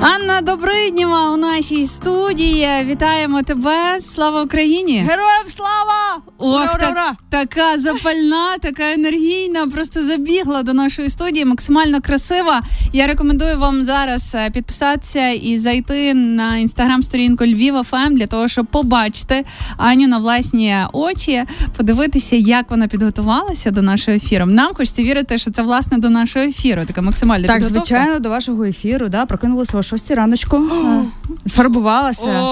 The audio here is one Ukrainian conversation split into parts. Анна Добриднєва у нашій студії. Вітаємо тебе. Слава Україні! Героям слава! Ох, така запальна, така енергійна, просто забігла до нашої студії, максимально красива. Я рекомендую вам зараз підписатися і зайти на інстаграм-сторінку Львів.ФМ для того, щоб побачити Аню на власні очі, подивитися, як вона підготувалася до нашого ефіру. Нам хочеться вірити, що це, власне, до нашого ефіру, така максимальна підготовка. Так, звичайно, до вашого ефіру, да, прокинулася о 6 раночку, фарбувалася,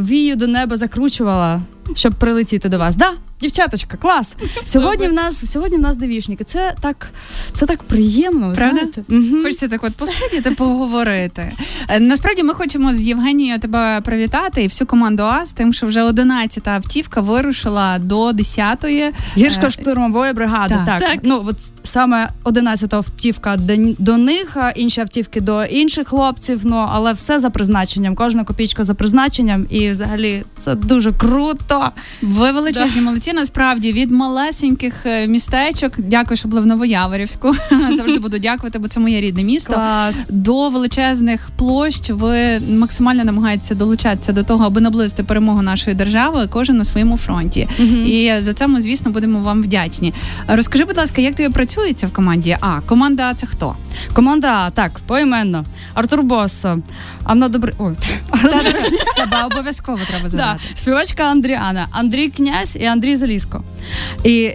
вію до неба закручувала, щоб прилетіти до вас. Да, дівчаточка, клас! Сьогодні в нас девішники. Це так приємно, правда? Знаєте? Угу. Хочеться так от посидіти, поговорити. Насправді ми хочемо з Євгенією тебе привітати і всю команду АС тим, що вже 11-та автівка вирушила до 10-ї. Гірсько-штурмової бригади. Так. Ну, от саме 11-та автівка до них, а інші автівки до інших хлопців, ну, але все за призначенням. Кожна копійка за призначенням і взагалі це дуже круто. Ви величезні молодці. Насправді, від малесеньких містечок, дякую, що були в Новояворівську, завжди буду дякувати, бо це моє рідне місто. Клас. До величезних площ ви максимально намагаєтеся долучатися до того, аби наблизити перемогу нашої держави, кожен на своєму фронті. Угу. І за це ми, звісно, будемо вам вдячні. Розкажи, будь ласка, як тобі працюється в команді А? Команда А – це хто? Команда А, так, поіменно. Артур Боссо, Анна Себе обов'язково треба задати. Да. Співачка Андріана, Андрій Князь і Андрій Залізко. І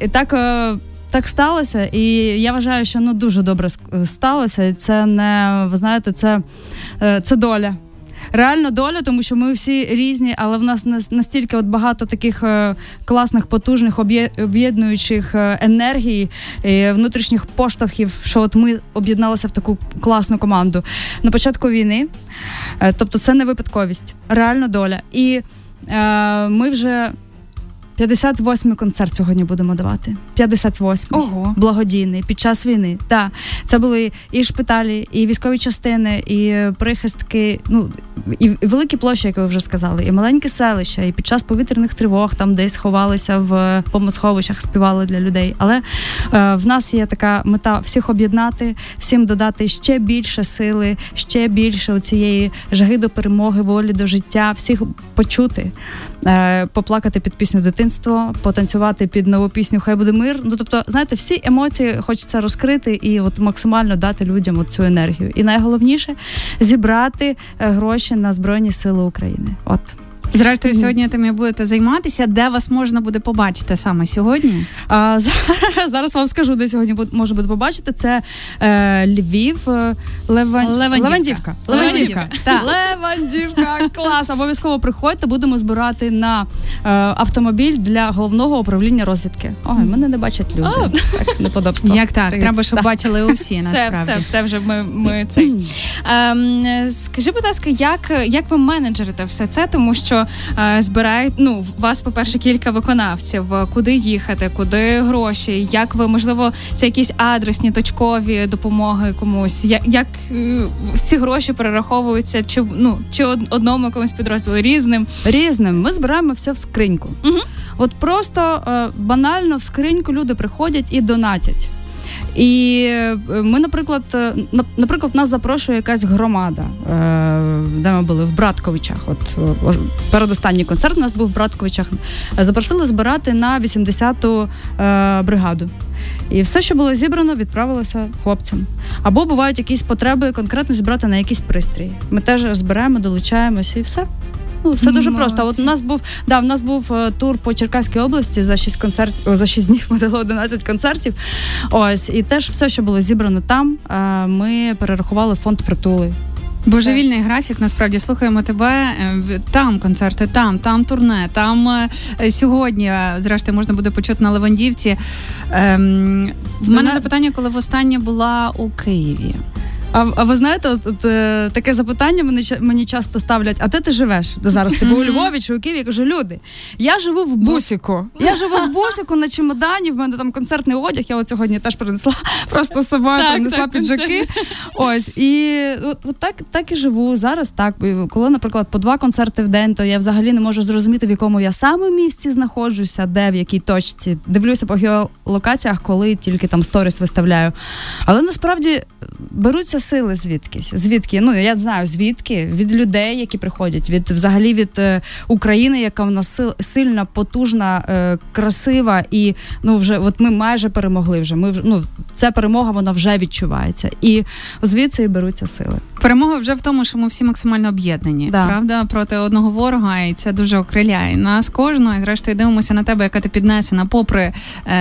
так сталося, і я вважаю, що ну дуже добре сталося. І це не, ви знаєте, це доля. Реально доля, тому що ми всі різні, але в нас настільки от багато таких класних, потужних, об'єднуючих енергій, внутрішніх поштовхів, що от ми об'єдналися в таку класну команду. На початку війни, тобто це не випадковість, реально доля. І ми вже 58-й концерт сьогодні будемо давати. 58-й. Ого. Благодійний. Під час війни. Так. Це були і шпиталі, і військові частини, і прихистки, ну, і великі площі, як ви вже сказали, і маленькі селища, і під час повітряних тривог там десь ховалися в бомбосховищах, співали для людей. Але в нас є така мета всіх об'єднати, всім додати ще більше сили, ще більше цієї жаги до перемоги, волі до життя, всіх почути, поплакати під пісню «Дитинство», потанцювати під нову пісню «Хай буде мир». Ну, тобто, знаєте, всі емоції хочеться розкрити і от максимально дати людям от цю енергію. І найголовніше – зібрати гроші на Збройні Сили України. От. Зрештою, сьогодні тим і будете займатися. Де вас можна буде побачити саме сьогодні? Зараз вам скажу, де сьогодні можна буде побачити. Це Львів, Левандівка. Клас, обов'язково приходьте, будемо збирати на автомобіль для головного управління розвідки. Ой, мене не бачать люди. Так, неподобство. Як так? Треба, щоб бачили усі, насправді. Все вже ми цей. Скажи, будь ласка, як ви менеджерите все це, тому що збирають, ну, вас, по-перше, кілька виконавців, куди їхати, куди гроші, як ви, можливо, це якісь адресні, точкові допомоги комусь, як ці гроші перераховуються, чи одному якомусь підрозділу, різним? Різним. Ми збираємо все в скриньку. Угу. От просто банально в скриньку люди приходять і донатять. І ми, наприклад, нас запрошує якась громада, де ми були, в Братковичах. От передостанній концерт у нас був в Братковичах. Запросили збирати на 80-ту бригаду. І все, що було зібрано, відправилося хлопцям. Або бувають якісь потреби конкретно зібрати на якісь пристрої. Ми теж збираємо, долучаємося і все. Ну, все дуже просто. А от у нас був тур по Черкаській області за 6 днів ми дали 11 концертів. Ось, і теж все, що було зібрано там, ми перерахували фонд «Притули». Божевільний графік, насправді, слухаємо тебе, там концерти, там турне, там сьогодні, зрештою, можна буде почути на Левандівці. В мене запитання, коли востаннє була у Києві? А ви знаєте, таке запитання мені часто ставлять, а де ти живеш? Де зараз ти був у Львові чи у Києві? Я кажу, люди, я живу в бусику. Я живу в бусику на чемодані, в мене там концертний одяг, я от сьогодні теж принесла просто з собою, принесла піджаки. Ось, і от так і живу зараз, так. Коли, наприклад, по 2 концерти в день, то я взагалі не можу зрозуміти, в якому я саме місці знаходжуся, де, в якій точці. Дивлюся по геолокаціях, коли тільки там сторіс виставляю. Але насправді беруться сили звідкись. Звідки? Ну, я знаю, звідки. Від людей, які приходять, від взагалі від України, яка в нас сильна, потужна, красива і, ну, вже от ми майже перемогли вже. Ми вже, ну, ця перемога, вона вже відчувається. І звідси і беруться сили. Перемога вже в тому, що ми всі максимально об'єднані, да. Правда? Проти одного ворога, і це дуже окриляє нас кожного. І зрештою дивимося на тебе, яка ти піднесена попри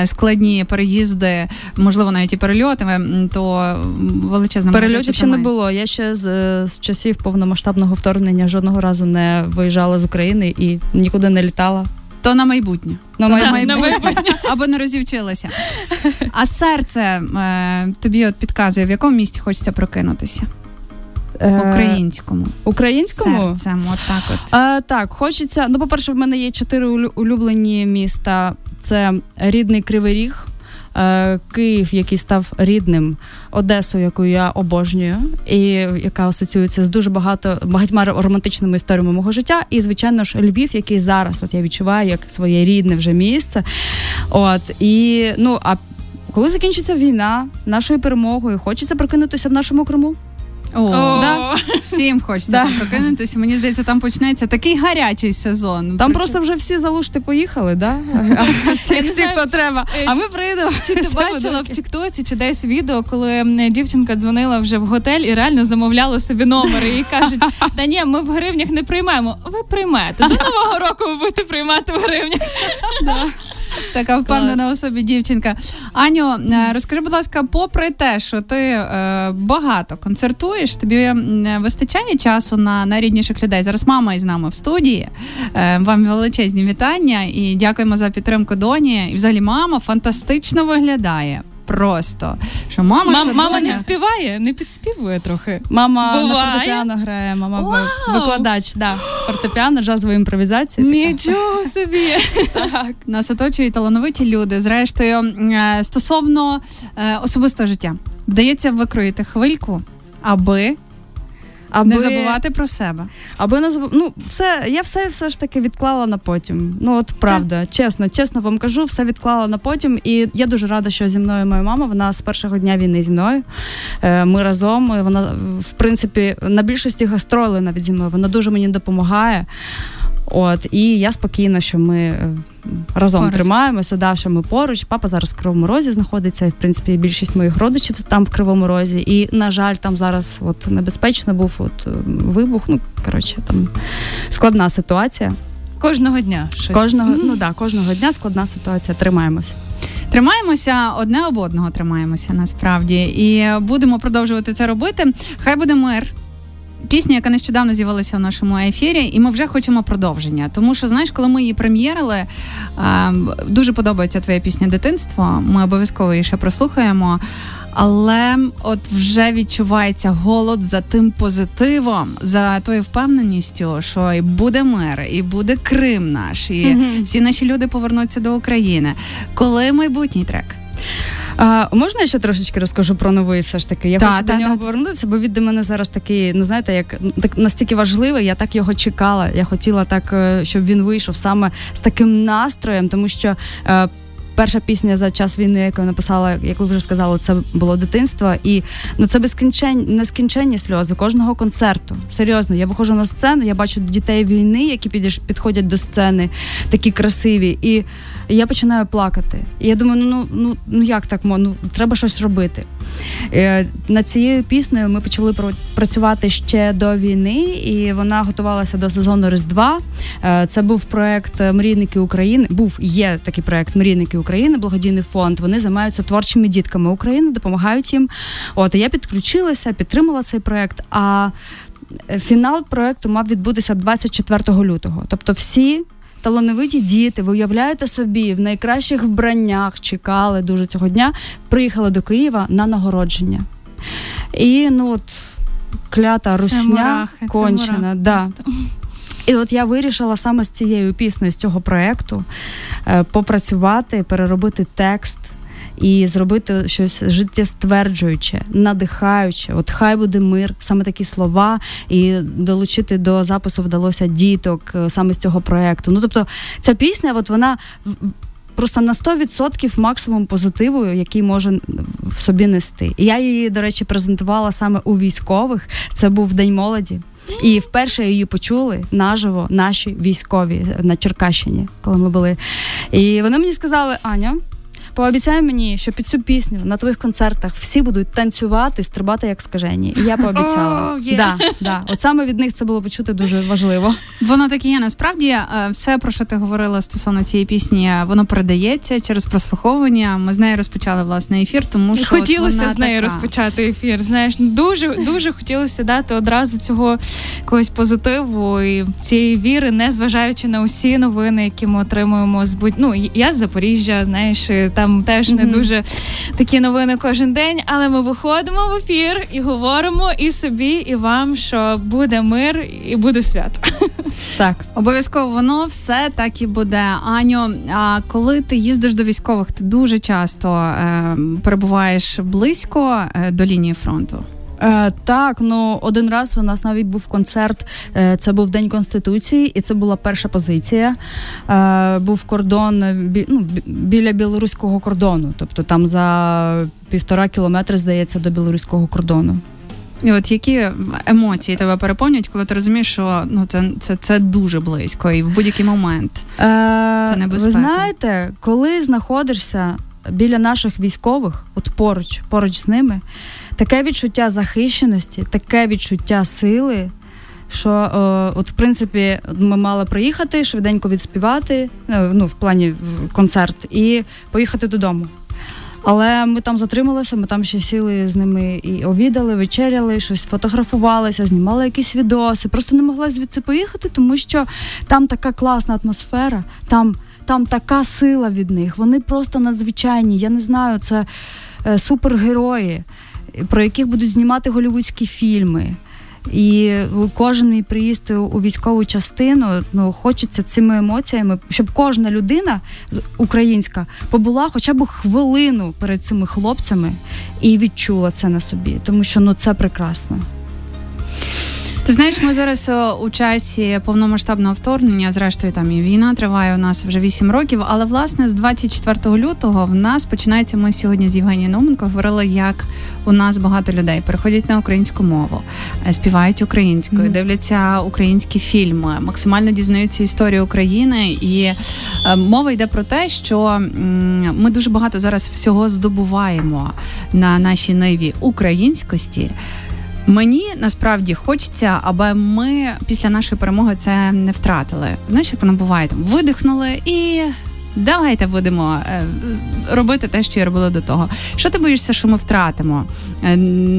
складні переїзди, можливо, навіть і перельоти, то величезна... Перельотів ще не було. Я ще з часів повномасштабного вторгнення жодного разу не виїжджала з України і нікуди не літала. То на майбутнє. На майбутнє. Або не розівчилася. А серце тобі от підказує, в якому місті хочеться прокинутися? Українському. Українському? Серцем, отак от. Так, хочеться... Ну, по-перше, в мене є 4 улюблені міста. Це рідний Кривий Ріг, Київ, який став рідним, Одесу, яку я обожнюю, і яка асоціюється з дуже багатьма романтичними історіями мого життя, і, звичайно ж, Львів, який зараз, от я відчуваю, як своє рідне вже місце. От, і, ну, а коли закінчиться війна, нашою перемогою, хочеться прокинутися в нашому Криму. Да? Всім хочеться там прокинутися. Мені здається, там почнеться такий гарячий сезон. Там просто вже всі залужти поїхали, да? Всі, хто треба. А ми прийдемо. Чи ти бачила в Тіктоці чи десь відео, коли дівчинка дзвонила вже в готель і реально замовляла собі номери, і кажуть: "Та ні, ми в гривнях не приймаємо". Ви приймете. До Нового року ви будете приймати в гривнях. Така впевнена у собі дівчинка. Аню, розкажи, будь ласка, попри те, що ти багато концертуєш, тобі вистачає часу на найрідніших людей? Зараз мама із нами в студії. Вам величезні вітання і дякуємо за підтримку доні. І взагалі мама фантастично виглядає. Просто. Що мама не співає, не підспівує трохи. Мама на фортепіано грає, мама викладач, да, фортепіано, джазової імпровізації. Нічого собі. Так, нас оточують талановиті люди. Зрештою, стосовно особистого життя, вдається викроїти хвильку, аби не забувати про себе. Аби не забу... Ну, все, я все ж таки відклала на потім. Ну, от правда, так. Чесно вам кажу, все відклала на потім. І я дуже рада, що зі мною моя мама, вона з першого дня війни зі мною. Ми разом, вона, в принципі, на більшості гастролей навіть зі мною. Вона дуже мені допомагає. От, і я спокійна, що ми разом поруч тримаємося, да, що ми поруч. Папа зараз в Кривому Розі знаходиться, і, в принципі, більшість моїх родичів там в Кривому Розі. І, на жаль, там зараз от небезпечно був от вибух, ну, коротше, там складна ситуація. Кожного дня щось. Кожного дня складна ситуація, тримаємось. Тримаємося, одне об одного тримаємося, насправді. І будемо продовжувати це робити. Хай буде мир. Пісня, яка нещодавно з'явилася в нашому ефірі, і ми вже хочемо продовження. Тому що, знаєш, коли ми її прем'єрили, дуже подобається твоя пісня «Дитинство», ми обов'язково її ще прослухаємо, але от вже відчувається голод за тим позитивом, за тою впевненістю, що і буде мир, і буде Крим наш, і всі наші люди повернуться до України. Коли майбутній трек? Можна я ще трошечки розкажу про новий все ж таки? Я хочу до нього повернутися, бо він до мене зараз такий, ну знаєте, як так настільки важливий, я так його чекала, я хотіла так, щоб він вийшов саме з таким настроєм, тому що перша пісня за час війни, яку я написала, як ви вже сказали, це було «Дитинство». І ну, це нескінченні сльози кожного концерту. Серйозно, я виходжу на сцену, я бачу дітей війни, які підходять до сцени, такі красиві. І я починаю плакати. І я думаю, ну як так? Ну, треба щось робити. Над цією піснею ми почали працювати ще до війни, і вона готувалася до сезону «Різдва». Це був проєкт «Мрійники України». Є такий проєкт «Мрійники України», благодійний фонд. Вони займаються творчими дітками України, допомагають їм. От, я підключилася, підтримала цей проєкт, а фінал проєкту мав відбутися 24 лютого. Тобто всі талановиті діти, ви уявляєте собі, в найкращих вбраннях чекали дуже цього дня, приїхали до Києва на нагородження. І, ну от, клята русня кончена. Да. І от я вирішила саме з цією піснею, з цього проєкту попрацювати, переробити текст і зробити щось життєстверджуюче, надихаюче. От хай буде мир, саме такі слова, і долучити до запису вдалося діток саме з цього проєкту. Ну, тобто, ця пісня, от вона просто на 100% максимум позитиву, який може в собі нести. Я її, до речі, презентувала саме у військових. Це був День молоді. І вперше її почули наживо наші військові на Черкащині, коли ми були. І вони мені сказали: Аня, пообіцяй мені, що під цю пісню на твоїх концертах всі будуть танцювати, стрибати як скажені. І я пообіцяла. От саме від них це було почути дуже важливо. Воно таке є. Насправді, все, про що ти говорила стосовно цієї пісні, воно передається через прослуховування. Ми з нею розпочали, власне, ефір, тому що хотілося з нею розпочати ефір. Знаєш, дуже хотілося дати одразу цього якогось позитиву і цієї віри, не зважаючи на усі новини, які ми отримуємо з я з Запоріжжя, знаєш, там теж не дуже такі новини кожен день, але ми виходимо в ефір і говоримо і собі, і вам, що буде мир і буде свято. Так, обов'язково воно все так і буде. Аню, а коли ти їздиш до військових, ти дуже часто перебуваєш близько до лінії фронту? Так, один раз у нас навіть був концерт, це був День Конституції, і це була перша позиція. Був кордон, біля білоруського кордону, тобто там за 1,5 кілометри, здається, до білоруського кордону. І от які емоції тебе переповнюють, коли ти розумієш, що це дуже близько, і в будь-який момент це небезпека? Ви знаєте, коли знаходишся біля наших військових, от поруч з ними, таке відчуття захищеності, таке відчуття сили, що в принципі, ми мали приїхати, швиденько відспівати, в плані концерт, і поїхати додому. Але ми там затрималися, ми там ще сіли з ними і обідали, вечеряли, щось фотографувалися, знімали якісь відоси. Просто не могла звідси поїхати, тому що там така класна атмосфера, там така сила від них, вони просто надзвичайні, я не знаю, це супергерої, про яких будуть знімати голлівудські фільми. І кожен мій приїзд у військову частину, хочеться цими емоціями, щоб кожна людина українська побула хоча б хвилину перед цими хлопцями і відчула це на собі, тому що це прекрасно. Ти знаєш, ми зараз у часі повномасштабного вторгнення, зрештою там і війна триває у нас вже 8 років, але власне з 24 лютого в нас починається, ми сьогодні з Євгенією Номенко говорили, як у нас багато людей переходять на українську мову, співають українською, дивляться українські фільми, максимально дізнаються історію України, і мова йде про те, що ми дуже багато зараз всього здобуваємо на нашій ниві українськості. Мені насправді хочеться, аби ми після нашої перемоги це не втратили. Знаєш, як воно буває, там видихнули і давайте будемо робити те, що я робила до того. Що ти боїшся, що ми втратимо?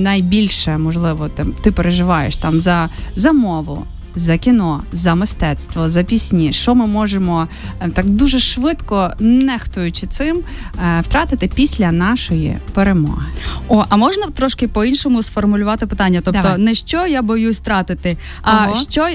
Найбільше, можливо, ти переживаєш там за мову, за кіно, за мистецтво, за пісні. Що ми можемо так дуже швидко, нехтуючи цим, втратити після нашої перемоги? А можна трошки по-іншому сформулювати питання? Тобто, давай. Не що я боюсь втратити, а що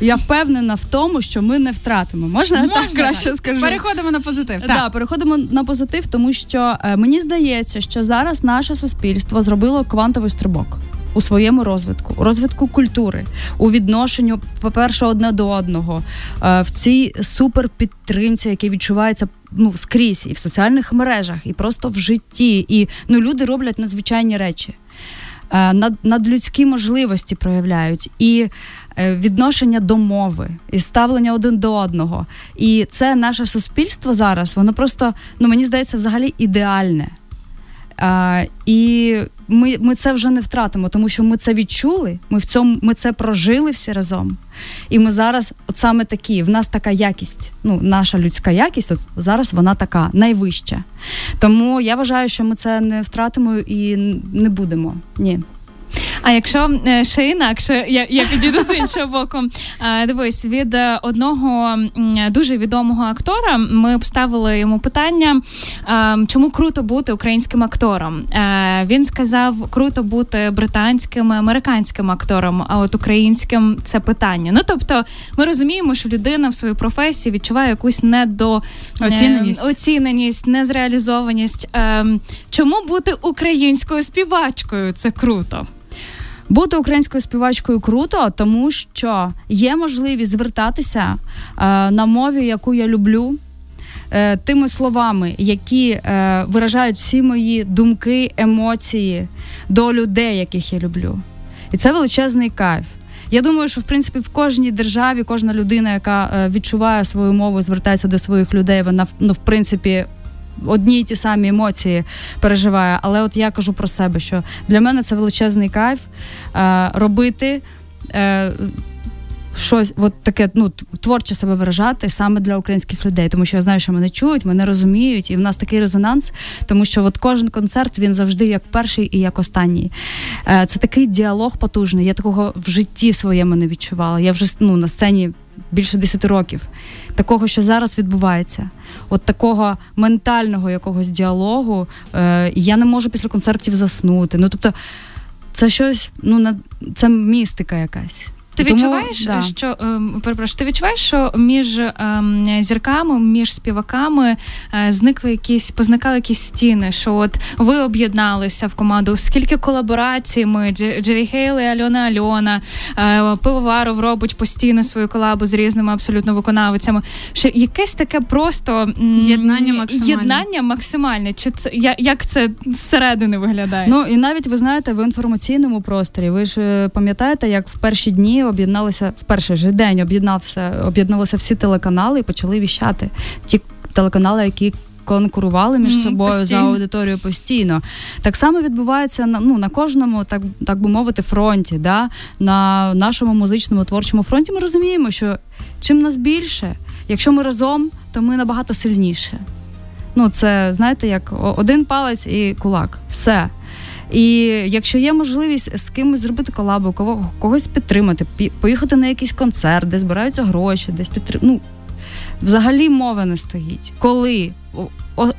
я впевнена в тому, що ми не втратимо. Можна так краще скажу? Переходимо на позитив. Так, переходимо на позитив, тому що мені здається, що зараз наше суспільство зробило квантовий стрибок у своєму розвитку, у розвитку культури, у відношенню, по-перше, одне до одного, в цій суперпідтримці, яка відчувається скрізь, і в соціальних мережах, і просто в житті. І люди роблять надзвичайні речі, надлюдські можливості проявляють, і відношення до мови, і ставлення один до одного. І це наше суспільство зараз, воно просто, мені здається, взагалі ідеальне. І ми це вже не втратимо, тому що ми це відчули, ми це прожили всі разом. І ми зараз от саме такі, в нас така якість, наша людська якість, от зараз вона така, найвища. Тому я вважаю, що ми це не втратимо і не будемо, ні. А якщо ще інакше, я підійду з іншого боку. Дивись, від одного дуже відомого актора ми поставили йому питання, чому круто бути українським актором. Він сказав, круто бути британським, американським актором, а от українським – це питання. Тобто, ми розуміємо, що людина в своїй професії відчуває якусь недооціненість, незреалізованість. Чому бути українською співачкою – це круто? Бути українською співачкою круто, тому що є можливість звертатися на мові, яку я люблю, тими словами, які виражають всі мої думки, емоції до людей, яких я люблю. І це величезний кайф. Я думаю, що, в принципі, в кожній державі кожна людина, яка відчуває свою мову, звертається до своїх людей, вона, в принципі, одні й ті самі емоції переживає. Але от я кажу про себе, що для мене це величезний кайф робити щось от таке, творче себе виражати саме для українських людей, тому що я знаю, що мене чують, мене розуміють, і в нас такий резонанс, тому що от кожен концерт, він завжди як перший і як останній. Це такий діалог потужний, я такого в житті своєму не відчувала, я вже на сцені більше 10 років, такого, що зараз відбувається, от такого ментального якогось діалогу, я не можу після концертів заснути, тобто це щось, це містика якась. Ти відчуваєш, що між зірками, між співаками позникали якісь стіни, що от ви об'єдналися в команду, скільки колаборацій ми, Джері Хейлі, Альона, Пивоваров робить постійно свою колабу з різними абсолютно виконавцями, що якесь таке просто єднання максимальне, чи це, як це зсередини виглядає? І навіть, ви знаєте, в інформаційному просторі, ви ж пам'ятаєте, як в перші дні в перший же день об'єдналися всі телеканали і почали віщати. Ті телеканали, які конкурували між собою постійно. За аудиторію постійно. Так само відбувається на кожному, так би мовити, фронті. Да? На нашому музичному, творчому фронті ми розуміємо, що чим нас більше, якщо ми разом, то ми набагато сильніше. Це, знаєте, як один палець і кулак. Все. І якщо є можливість з кимось зробити колабу, когось підтримати, поїхати на якийсь концерт, де збираються гроші, десь взагалі мова не стоїть. Коли?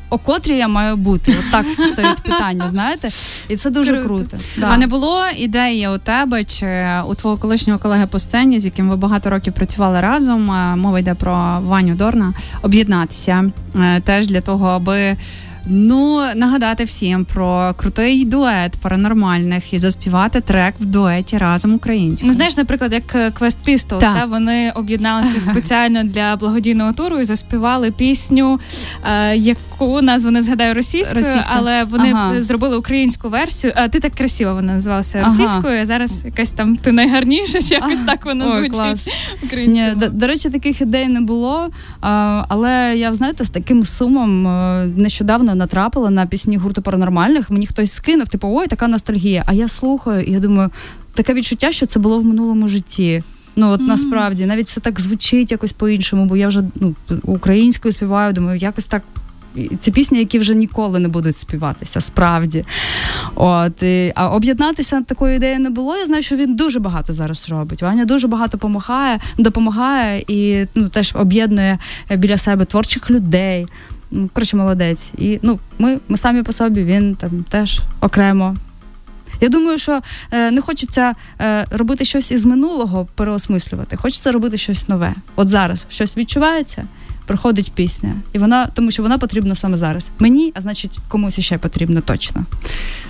О котрій я маю бути? От так стоїть питання, знаєте? І це дуже круто. Да. А не було ідеї у тебе чи у твого колишнього колеги по сцені, з яким ви багато років працювали разом, мова йде про Ваню Дорна, об'єднатися теж для того, аби нагадати всім про крутий дует «Пари нормальних» і заспівати трек в дуеті разом українською. Знаєш, наприклад, як Quest Pistols, та вони об'єдналися спеціально для благодійного туру і заспівали пісню, яку назву не згадаю російською. Але вони зробили українську версію. «Ти так красива» вона називалася російською, а зараз якась там «Ти найгарніша» чи якось так вона звучить українською. До речі, таких ідей не було, але я, знаєте, з таким сумом нещодавно натрапила на пісні гурту «Паранормальних», мені хтось скинув, ой, така ностальгія. А я слухаю, і я думаю, таке відчуття, що це було в минулому житті. Насправді, навіть все так звучить якось по-іншому, бо я вже українською співаю, думаю, якось так. Це пісні, які вже ніколи не будуть співатися, справді. А об'єднатися такої ідеї не було. Я знаю, що він дуже багато зараз робить. Ваня дуже багато допомагає і теж об'єднує біля себе творчих людей. Коротше, молодець. І, ми самі по собі, він там теж окремо. Я думаю, що не хочеться робити щось із минулого, переосмислювати. Хочеться робити щось нове. От зараз щось відчувається, приходить пісня. І вона, тому що вона потрібна саме зараз. Мені, а значить, комусь ще потрібно точно.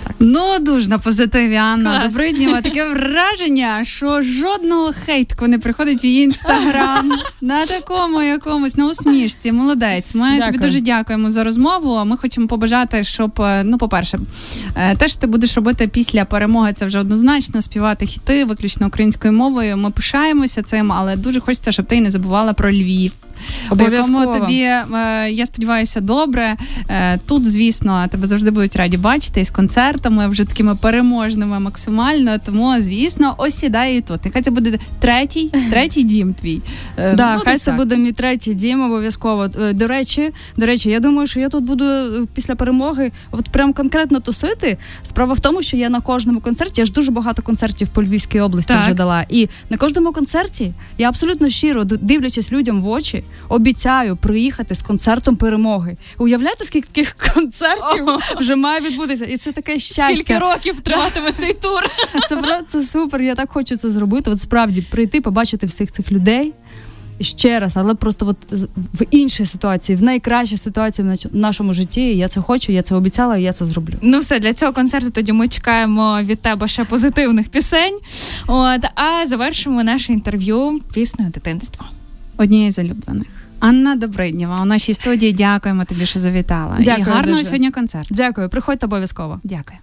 Так. Дуже на позитиві, Анна Добриднєва. Таке враження, що жодного хейтку не приходить в її інстаграм. На такому якомусь, на усмішці. Молодець. Тобі дуже дякуємо за розмову. Ми хочемо побажати, щоб, по-перше, те, що ти будеш робити після перемоги, це вже однозначно, співати хіти виключно українською мовою. Ми пишаємося цим, але дуже хочеться, щоб ти не забувала про Львів. Обов'язково. Якому тобі, я сподіваюся, добре. Тут, звісно, тебе завжди будуть раді бачити із концертами, вже такими переможними максимально, тому, звісно, осідай і тут. Нехай це буде третій дім твій. Хай це буде мій третій дім, обов'язково. До речі, я думаю, що я тут буду після перемоги от прям конкретно тусити. Справа в тому, що я на кожному концерті, я ж дуже багато концертів по Львівській області вже дала, і на кожному концерті я абсолютно щиро, дивлячись людям в очі, обіцяю приїхати з концертом перемоги. Уявляєте, скільки таких концертів вже має відбутися? І це таке щастя. Скільки років триватиме цей тур? Це супер, я так хочу це зробити. От справді, прийти, побачити всіх цих людей ще раз, але просто в іншій ситуації, в найкращій ситуації в нашому житті. Я це хочу, я це обіцяла і я це зроблю. Все, для цього концерту тоді ми чекаємо від тебе ще позитивних пісень. А завершимо наше інтерв'ю піснею «Дитинство». Однією з улюблених. Анна Добриднєва у нашій студії. Дякуємо тобі, що завітала. Дякую, і гарного дуже сьогодні концерту. Дякую, приходьте обов'язково. Дякую.